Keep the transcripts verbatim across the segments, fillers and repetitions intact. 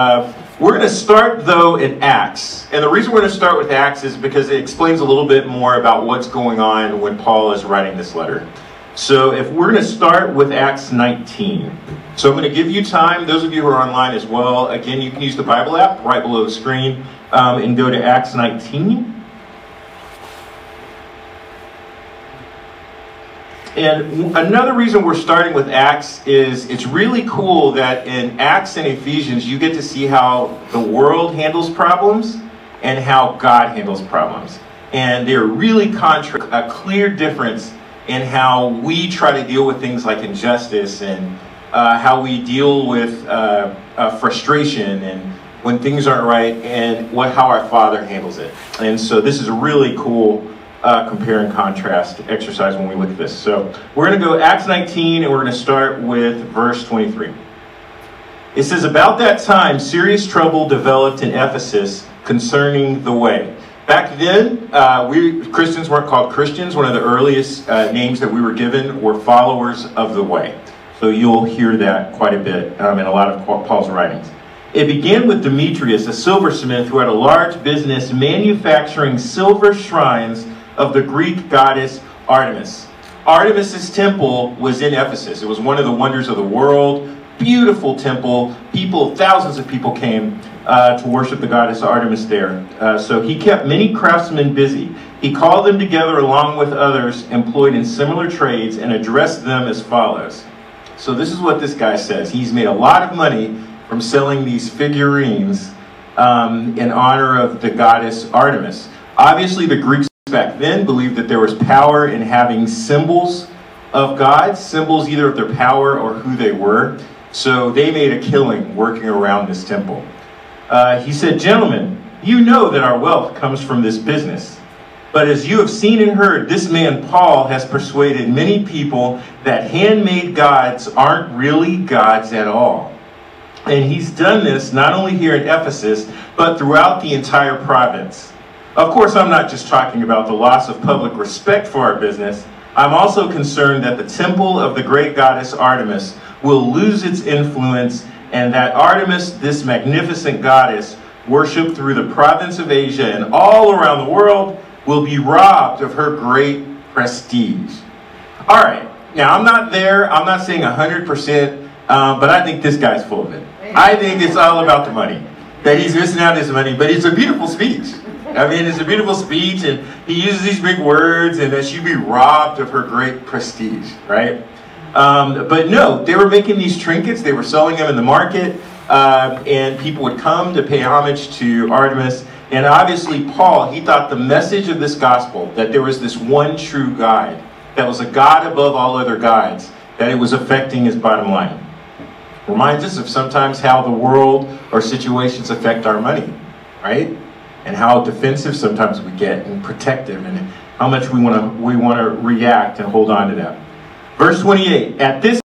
Uh, we're going to start, though, in Acts. And the reason we're going to start with Acts is because it explains a little bit more about what's going on when Paul is writing this letter. So if we're going to start with Acts nineteen. So I'm going to give you time, those of you who are online as well. Again, you can use the Bible app right below the screen um, and go to Acts nineteen. And another reason we're starting with Acts is it's really cool that in Acts and Ephesians, you get to see how the world handles problems and how God handles problems. And they're really contra- a clear difference in how we try to deal with things like injustice and uh, how we deal with uh, uh, frustration and when things aren't right and what how our Father handles it. And so this is a really cool Uh, compare and contrast exercise when we look at this. So we're going to go Acts nineteen and we're going to start with verse twenty-three. It says, "About that time, serious trouble developed in Ephesus concerning the way." Back then, uh, we Christians weren't called Christians. One of the earliest uh, names that we were given were followers of the way. So you'll hear that quite a bit um, in a lot of Paul's writings. "It began with Demetrius, a silversmith who had a large business manufacturing silver shrines of the Greek goddess Artemis." Artemis's temple was in Ephesus. It was one of the wonders of the world. Beautiful temple. People, thousands of people came uh, to worship the goddess Artemis there. Uh, so he kept many craftsmen busy. He called them together along with others employed in similar trades and addressed them as follows. So this is what this guy says. He's made a lot of money from selling these figurines um, in honor of the goddess Artemis. Obviously, the Greeks back then believed that there was power in having symbols of God, symbols either of their power or who they were. So they made a killing working around this temple. Uh, he said, "Gentlemen, you know that our wealth comes from this business. But as you have seen and heard, this man Paul has persuaded many people that handmade gods aren't really gods at all. And he's done this not only here in Ephesus, but throughout the entire province. Of course, I'm not just talking about the loss of public respect for our business. I'm also concerned that the temple of the great goddess Artemis will lose its influence and that Artemis, this magnificent goddess, worshipped through the province of Asia and all around the world, will be robbed of her great prestige." All right. Now, I'm not there. I'm not saying one hundred percent, um, but I think this guy's full of it. I think it's all about the money, that he's missing out his money, but it's a beautiful speech. I mean, it's a beautiful speech, and he uses these big words, and that she'd be robbed of her great prestige, right? Um, but no, they were making these trinkets. They were selling them in the market, uh, and people would come to pay homage to Artemis. And obviously, Paul, he thought the message of this gospel, that there was this one true God, that was a God above all other gods, that it was affecting his bottom line. Reminds us of sometimes how the world or situations affect our money, right? And how defensive sometimes we get and protective and how much we want to we want to react and hold on to that. Verse twenty-eight, "At this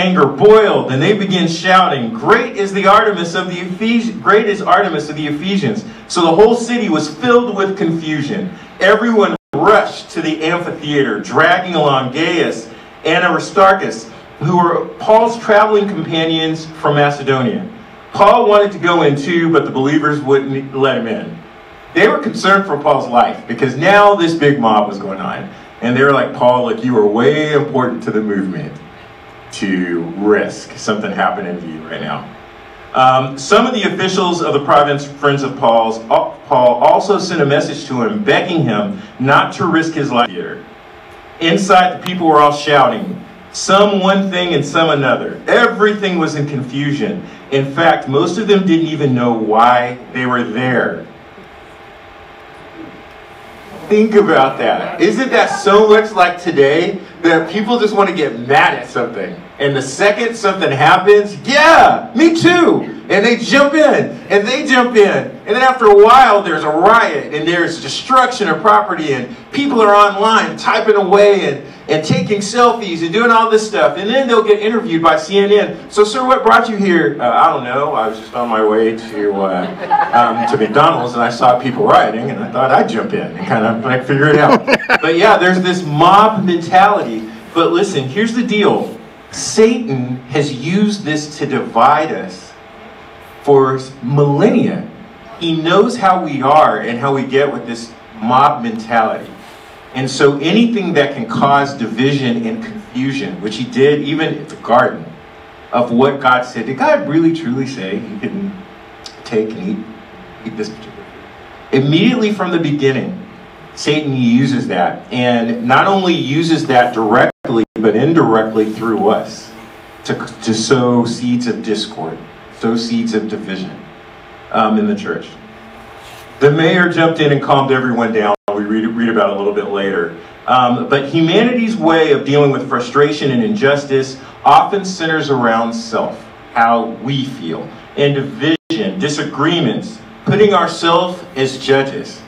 anger boiled, and they began shouting, 'Great is the Artemis of the Ephesians, great is Artemis of the Ephesians.' So the whole city was filled with confusion. Everyone rushed to the amphitheater, dragging along Gaius and Aristarchus, who were Paul's traveling companions from Macedonia. Paul wanted to go in too, but the believers wouldn't let him in." They were concerned for Paul's life because now this big mob was going on. And they were like, "Paul, like you were way important to the movement to risk something happening to you right now." Um, some of the officials of the province, friends of Paul's, Paul also sent a message to him begging him not to risk his life here. Inside, the people were all shouting, some one thing and some another. Everything was in confusion. In fact, most of them didn't even know why they were there. Think about that. Isn't that so much like today that people just want to get mad at something? And the second something happens, yeah, me too. And they jump in, and they jump in. And then after a while, there's a riot, and there's destruction of property, and people are online typing away and, and taking selfies and doing all this stuff. And then they'll get interviewed by C N N. "So, sir, what brought you here?" Uh, I don't know. I was just on my way to uh, um, to McDonald's, and I saw people rioting, and I thought I'd jump in and kind of like figure it out. But yeah, there's this mob mentality. But listen, here's the deal. Satan has used this to divide us. for millennia. He knows how we are and how we get with this mob mentality. And so anything that can cause division and confusion, which he did even at the garden, of what God said. Did God really truly say you can take and eat, eat this particular food? Immediately from the beginning, Satan uses that, and not only uses that directly, but indirectly through us to, to sow seeds of discord, sow seeds of division um, in the church. The mayor jumped in and calmed everyone down. We read, read about it a little bit later. Um, but humanity's way of dealing with frustration and injustice often centers around self, how we feel, and division, disagreements, putting ourselves as judges,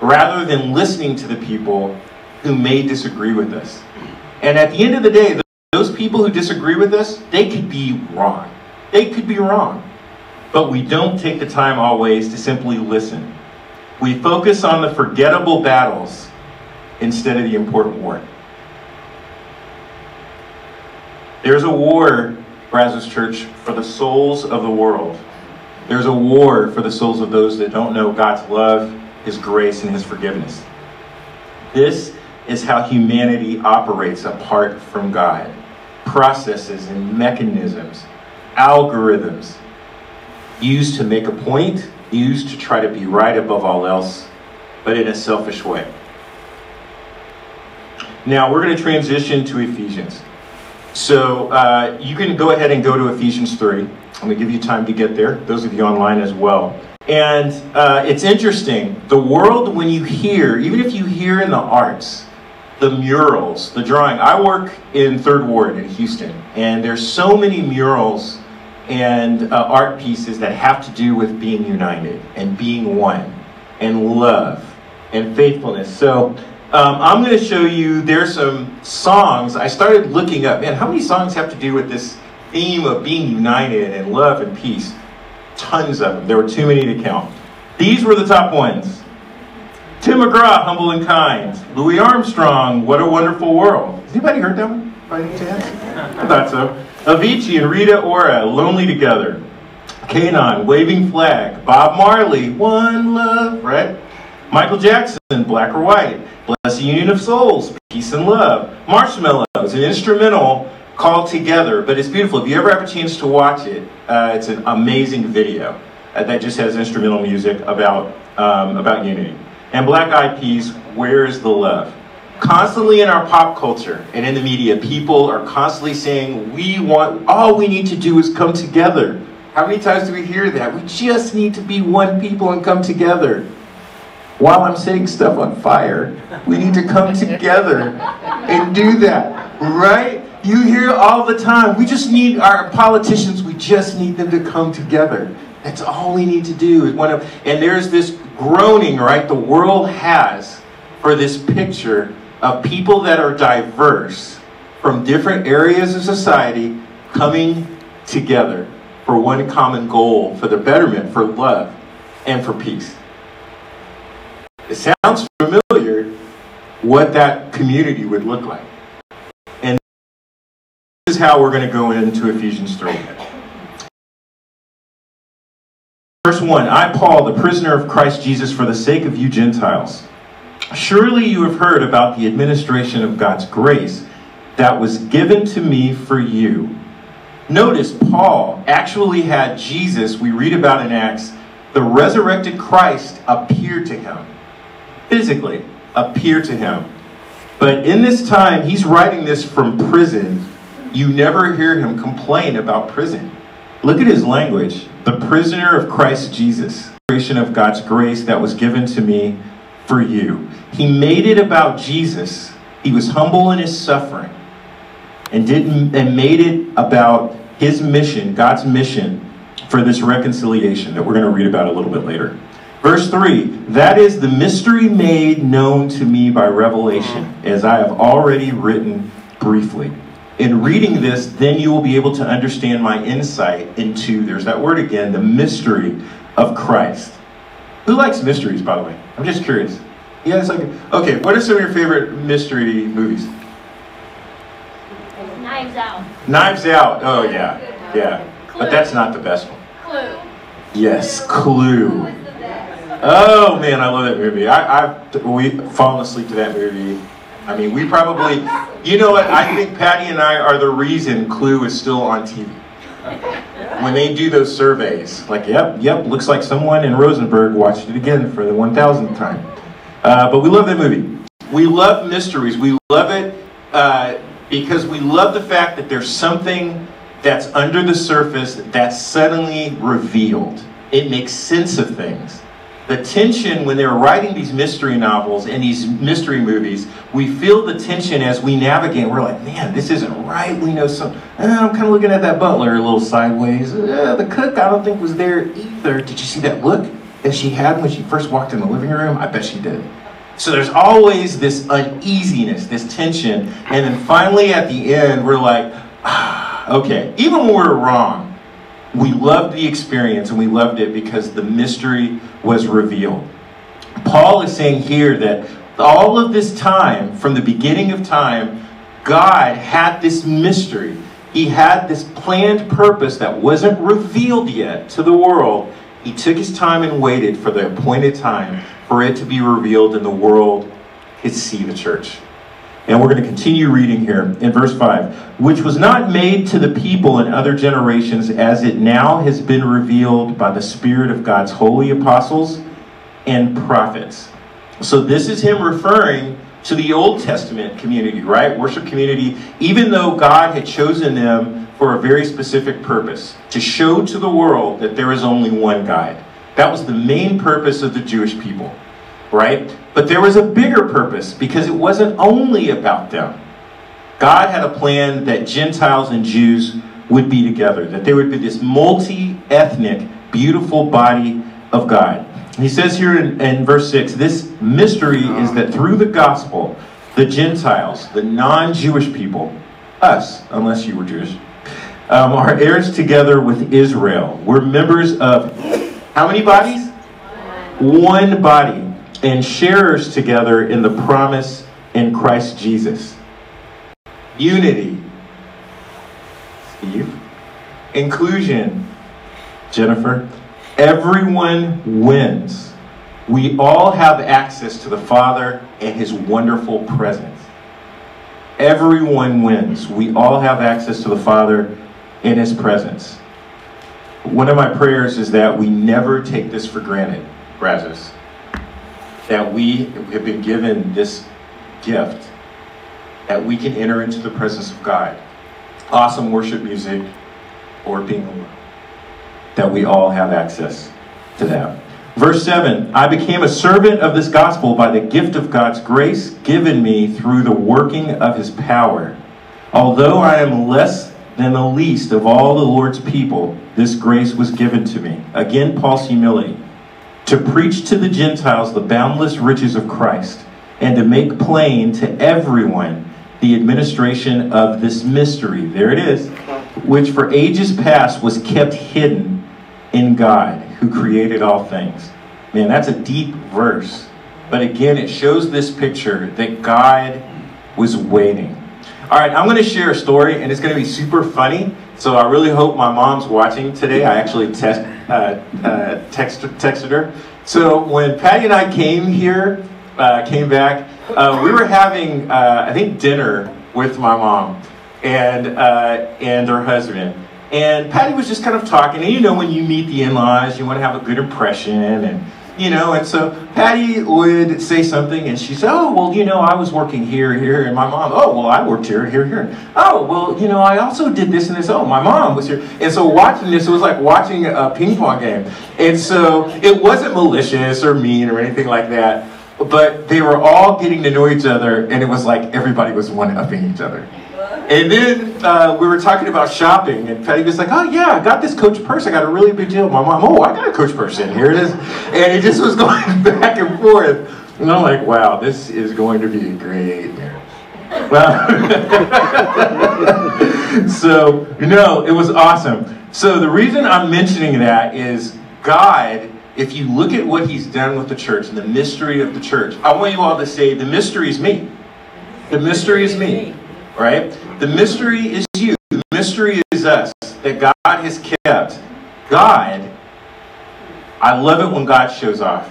rather than listening to the people who may disagree with us. And at the end of the day, those people who disagree with us, they could be wrong. They could be wrong. But we don't take the time always to simply listen. We focus on the forgettable battles instead of the important war. There's a war, Brazos Church, for the souls of the world. There's a war for the souls of those that don't know God's love, His grace, and His forgiveness. This is how humanity operates apart from God. Processes and mechanisms, algorithms, used to make a point, used to try to be right above all else, but in a selfish way. Now, we're going to transition to Ephesians. So uh, you can go ahead and go to Ephesians three. I'm going to give you time to get there, those of you online as well. And uh, it's interesting. The world, when you hear, even if you hear in the arts, the murals, the drawing. I work in Third Ward in Houston, and there's so many murals and uh, art pieces that have to do with being united and being one and love and faithfulness. So Um, I'm going to show you, there's some songs. I started looking up, man, how many songs have to do with this theme of being united and love and peace? Tons of them. There were too many to count. These were the top ones. Tim McGraw, Humble and Kind. Louis Armstrong, What a Wonderful World. Has anybody heard that one? By any chance? I thought so. Avicii and Rita Ora, Lonely Together. K nine, Waving Flag. Bob Marley, One Love, right? Michael Jackson, Black or White. Bless the Union of Souls, Peace and Love. Marshmello is an instrumental called Together, but it's beautiful. If you ever have a chance to watch it, uh, it's an amazing video uh, that just has instrumental music about, um, about unity. And Black Eyed Peas, Where is the Love? Constantly in our pop culture and in the media, people are constantly saying, we want, all we need to do is come together. How many times do we hear that? We just need to be one people and come together. While I'm setting stuff on fire, we need to come together and do that, right? You hear all the time, we just need our politicians, we just need them to come together. That's all we need to do. Is one of, and there's this groaning, right, the world has for this picture of people that are diverse from different areas of society coming together for one common goal, for the betterment, for love, and for peace. It sounds familiar what that community would look like. And this is how we're going to go into Ephesians three. Verse one, I, Paul, the prisoner of Christ Jesus, for the sake of you Gentiles, surely you have heard about the administration of God's grace that was given to me for you. Notice Paul actually had Jesus, we read about in Acts, the resurrected Christ appeared to him. Physically appear to him. But in this time, he's writing this from prison. You never hear him complain about prison. Look at his language. The prisoner of Christ Jesus, of God's grace that was given to me for you. He made it about Jesus. He was humble in his suffering and didn't and made it about his mission, God's mission for this reconciliation that we're going to read about a little bit later. Verse three, that is the mystery made known to me by revelation, as I have already written briefly. In reading this, then you will be able to understand my insight into, there's that word again, the mystery of Christ. Who likes mysteries, by the way? I'm just curious. Yeah, it's like, okay, what are some of your favorite mystery movies? Knives Out. Knives Out, oh yeah, yeah. Clue. But that's not the best one. Clue. Yes, Clue. Oh man, I love that movie. I, I we fall asleep to that movie. I mean, we probably, you know what? I think Patty and I are the reason Clue is still on T V. When they do those surveys, like, yep, yep, looks like someone in Rosenberg watched it again for the one thousandth time. Uh, but we love that movie. We love mysteries. We love it uh, because we love the fact that there's something that's under the surface that's suddenly revealed. It makes sense of things. The tension when they were writing these mystery novels and these mystery movies, we feel the tension as we navigate. We're like, man, this isn't right. We know some. I'm kind of looking at that butler a little sideways. Uh, the cook, I don't think, was there either. Did you see that look that she had when she first walked in the living room? I bet she did. So there's always this uneasiness, this tension. And then finally at the end, we're like, ah, okay. Even when we're wrong, we loved the experience, and we loved it because the mystery was revealed. Paul is saying here that all of this time, from the beginning of time, God had this mystery. He had this planned purpose that wasn't revealed yet to the world. He took his time and waited for the appointed time for it to be revealed, and the world could see the church. And we're going to continue reading here in verse five. Which was not made to the people in other generations, as it now has been revealed by the Spirit of God's holy apostles and prophets. So this is him referring to the Old Testament community, right? Worship community. Even though God had chosen them for a very specific purpose, to show to the world that there is only one God. That was the main purpose of the Jewish people, right? But there was a bigger purpose, because it wasn't only about them. God had a plan that Gentiles and Jews would be together, that there would be this multi-ethnic, beautiful body of God. He says here in, in verse six, this mystery is that through the gospel, the Gentiles, the non-Jewish people, us, unless you were Jewish, um, are heirs together with Israel. We're members of how many bodies? One body. And sharers together in the promise in Christ Jesus. Unity. Steve. Inclusion. Jennifer. Everyone wins. We all have access to the Father and His wonderful presence. Everyone wins. We all have access to the Father and His presence. One of my prayers is that we never take this for granted, Brazos. That we have been given this gift, that we can enter into the presence of God. Awesome worship music, or being alone. That we all have access to that. Verse seven, I became a servant of this gospel by the gift of God's grace given me through the working of His power. Although I am less than the least of all the Lord's people, this grace was given to me. Again, Paul's humility. To preach to the Gentiles the boundless riches of Christ, and to make plain to everyone the administration of this mystery. There it is. Which for ages past was kept hidden in God, who created all things. Man, that's a deep verse. But again, it shows this picture that God was waiting. All right, I'm going to share a story, and it's going to be super funny. So I really hope my mom's watching today. I actually text, uh, uh, text, texted her. So when Patty and I came here, uh, came back, uh, we were having, uh, I think, dinner with my mom and uh, and her husband. And Patty was just kind of talking. And you know, when you meet the in-laws, you want to have a good impression. And, you know, and so Patty would say something, and she said, oh, well, you know, I was working here, here, and my mom, oh, well, I worked here, here, here. Oh, well, you know, I also did this and this. Oh, my mom was here. And so watching this, it was like watching a ping pong game. And so it wasn't malicious or mean or anything like that, but they were all getting to know each other, and it was like everybody was one-upping each other. And then uh, we were talking about shopping, and Patty was like, oh, yeah, I got this Coach purse. I got a really big deal. My mom, oh, I got a Coach purse in. Here it is. And it just was going back and forth. And I'm like, wow, this is going to be a great marriage. Well, so, no, it was awesome. So the reason I'm mentioning that is God, if you look at what He's done with the church and the mystery of the church, I want you all to say, the mystery is me. The mystery is me. Right? The mystery is you. The mystery is us that God has kept. God I love it when God shows off.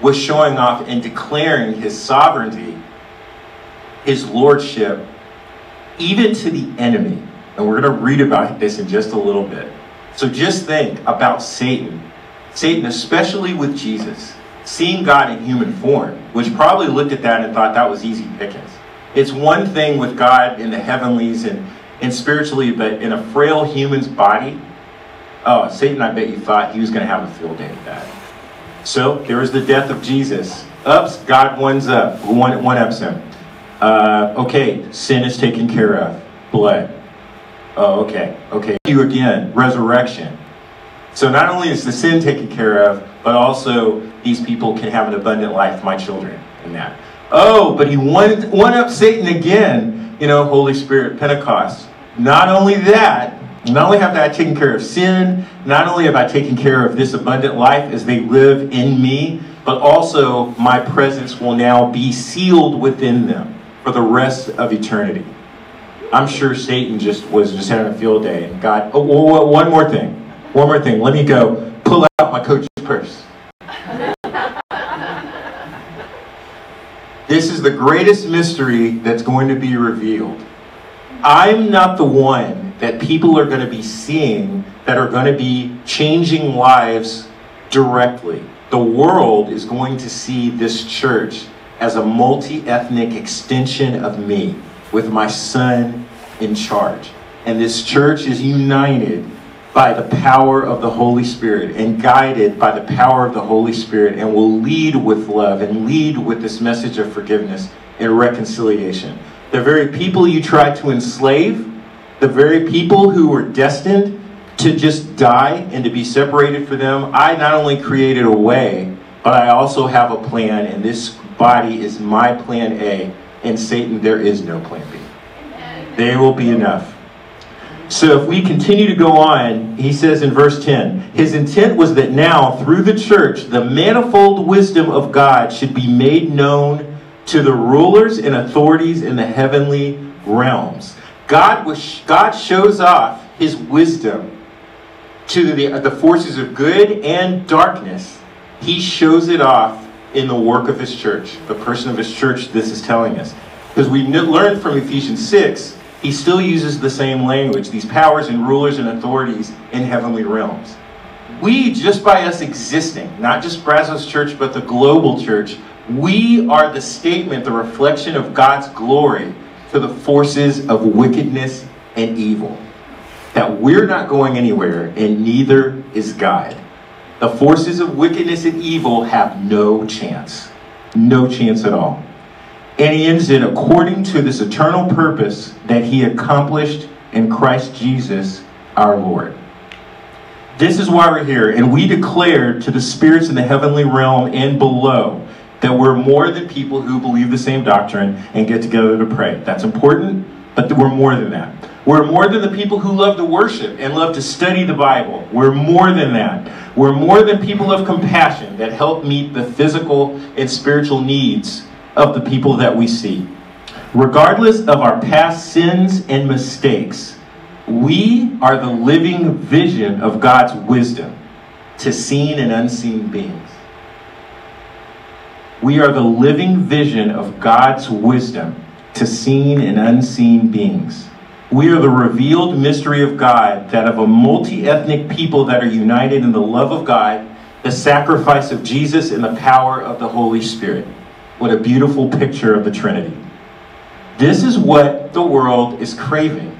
With showing off and declaring his sovereignty, his lordship, even to the enemy. And we're going to read about this in just a little bit. So just think about Satan. Satan, especially with Jesus, seeing God in human form, which probably looked at that and thought that was easy pickings. It's one thing with God in the heavenlies and, and spiritually, but in a frail human's body, oh, Satan, I bet you thought he was going to have a field day with that. So there is the death of Jesus. Ups, God ones up. One, one ups him. Uh, okay, sin is taken care of. Blood. Oh, okay. Okay. You again, resurrection. So not only is the sin taken care of, but also these people can have an abundant life, my children, and that. Oh, but he one, one up Satan again. You know, Holy Spirit, Pentecost. Not only that, not only have I taken care of sin, not only have I taken care of this abundant life as they live in me, but also my presence will now be sealed within them for the rest of eternity. I'm sure Satan just was just having a field day, and God, oh, oh, one more thing, one more thing. Let me go pull out my coach's purse. This is the greatest mystery that's going to be revealed. I'm not the one that people are going to be seeing, that are going to be changing lives directly. The world is going to see this church as a multi-ethnic extension of me, with my son in charge. And this church is united by the power of the Holy Spirit and guided by the power of the Holy Spirit, and will lead with love and lead with this message of forgiveness and reconciliation. The very people you tried to enslave, the very people who were destined to just die and to be separated from them, I not only created a way, but I also have a plan, and this body is my plan A, and Satan, there is no plan B. Amen. They will be enough. So if we continue to go on, he says in verse ten, his intent was that now, through the church, the manifold wisdom of God should be made known to the rulers and authorities in the heavenly realms. God, was, God shows off his wisdom to the, the forces of good and darkness. He shows it off in the work of his church, the person of his church, this is telling us. Because we learned from Ephesians six, he still uses the same language, these powers and rulers and authorities in heavenly realms. We, just by us existing, not just Brazos Church, but the global church, we are the statement, the reflection of God's glory to the forces of wickedness and evil. That we're not going anywhere, and neither is God. The forces of wickedness and evil have no chance. No chance at all. And he ends it according to this eternal purpose that he accomplished in Christ Jesus our Lord. This is why we're here, and we declare to the spirits in the heavenly realm and below that we're more than people who believe the same doctrine and get together to pray. That's important, but we're more than that. We're more than the people who love to worship and love to study the Bible. We're more than that. We're more than people of compassion that help meet the physical and spiritual needs of the people that we see. Regardless of our past sins and mistakes, we are the living vision of God's wisdom to seen and unseen beings. We are the living vision of God's wisdom to seen and unseen beings. We are the revealed mystery of God, that of a multi-ethnic people that are united in the love of God, the sacrifice of Jesus, and the power of the Holy Spirit. What a beautiful picture of the Trinity. This is what the world is craving.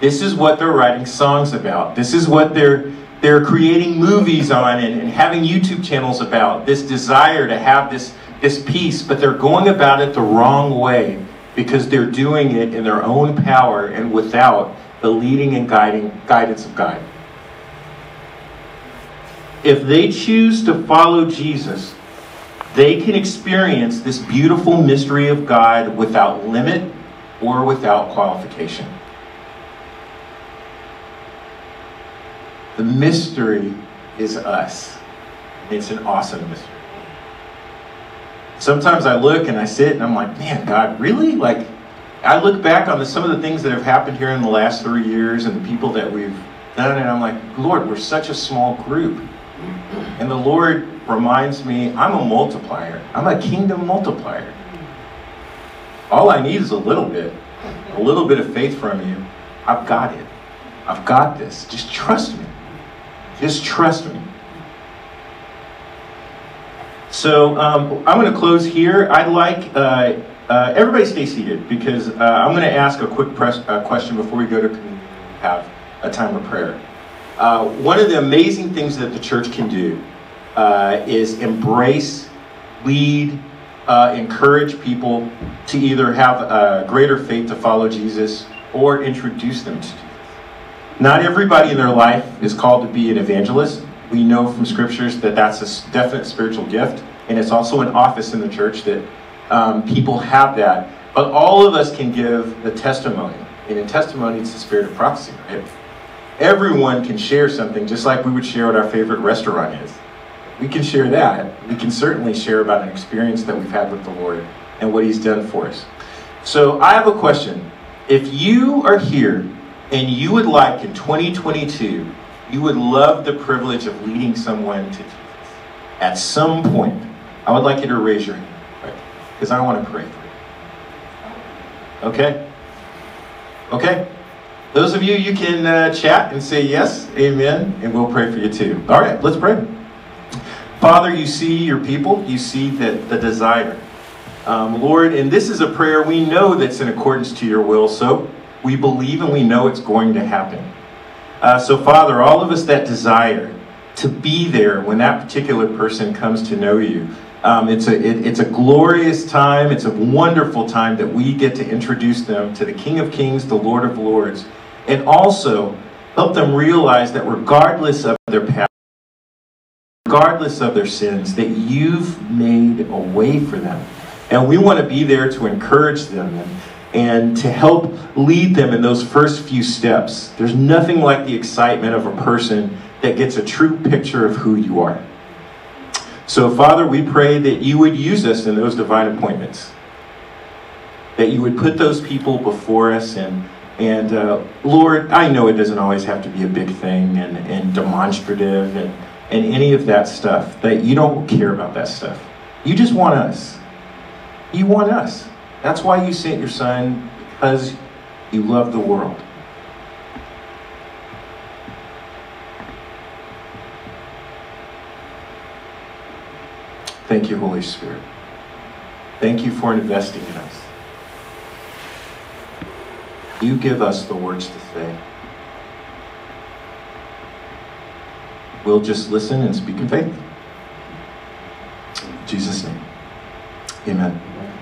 This is what they're writing songs about. This is what they're they're creating movies on and, and having YouTube channels about. This desire to have this This peace, but they're going about it the wrong way because they're doing it in their own power and without the leading and guiding guidance of God. If they choose to follow Jesus, they can experience this beautiful mystery of God without limit or without qualification. The mystery is us. It's an awesome mystery. Sometimes I look and I sit and I'm like, man, God, really? Like, I look back on the, some of the things that have happened here in the last three years and the people that we've done, and I'm like, Lord, we're such a small group. And the Lord reminds me, I'm a multiplier. I'm a kingdom multiplier. All I need is a little bit, a little bit of faith from you. I've got it. I've got this. Just trust me. Just trust me. So um, I'm going to close here. I'd like uh, uh, everybody stay seated because uh, I'm going to ask a quick press, uh, question before we go to communion and have a time of prayer. Uh, one of the amazing things that the church can do uh, is embrace, lead, uh, encourage people to either have a greater faith to follow Jesus or introduce them to Jesus. Not everybody in their life is called to be an evangelist. We know from scriptures that that's a definite spiritual gift, and it's also an office in the church that um, people have that. But all of us can give the testimony, and in testimony, it's the spirit of prophecy, right? Everyone can share something, just like we would share what our favorite restaurant is. We can share that. We can certainly share about an experience that we've had with the Lord and what He's done for us. So I have a question. If you are here and you would like in twenty twenty-two, you would love the privilege of leading someone to Jesus at some point, I would like you to raise your hand, right? Because I want to pray for you. Okay? Okay? Those of you, you can uh, chat and say yes, amen, and we'll pray for you too. All right, let's pray. Father, you see your people. You see the, the desire. Um, Lord, and this is a prayer we know that's in accordance to your will, so we believe and we know it's going to happen. Uh, so, Father, all of us that desire to be there when that particular person comes to know you, um, it's a it, it's a glorious time. It's a wonderful time that we get to introduce them to the King of Kings, the Lord of Lords, and also help them realize that regardless of their past, regardless of their sins, that you've made a way for them. And we want to be there to encourage them and and to help lead them in those first few steps. There's nothing like the excitement of a person that gets a true picture of who you are. So, Father, we pray that you would use us in those divine appointments, that you would put those people before us. And, and uh, Lord, I know it doesn't always have to be a big thing and, and demonstrative and, and any of that stuff, that you don't care about that stuff. You just want us. You want us. That's why you sent your son, because you love the world. Thank you, Holy Spirit. Thank you for investing in us. You give us the words to say. We'll just listen and speak in faith. In Jesus' name, amen.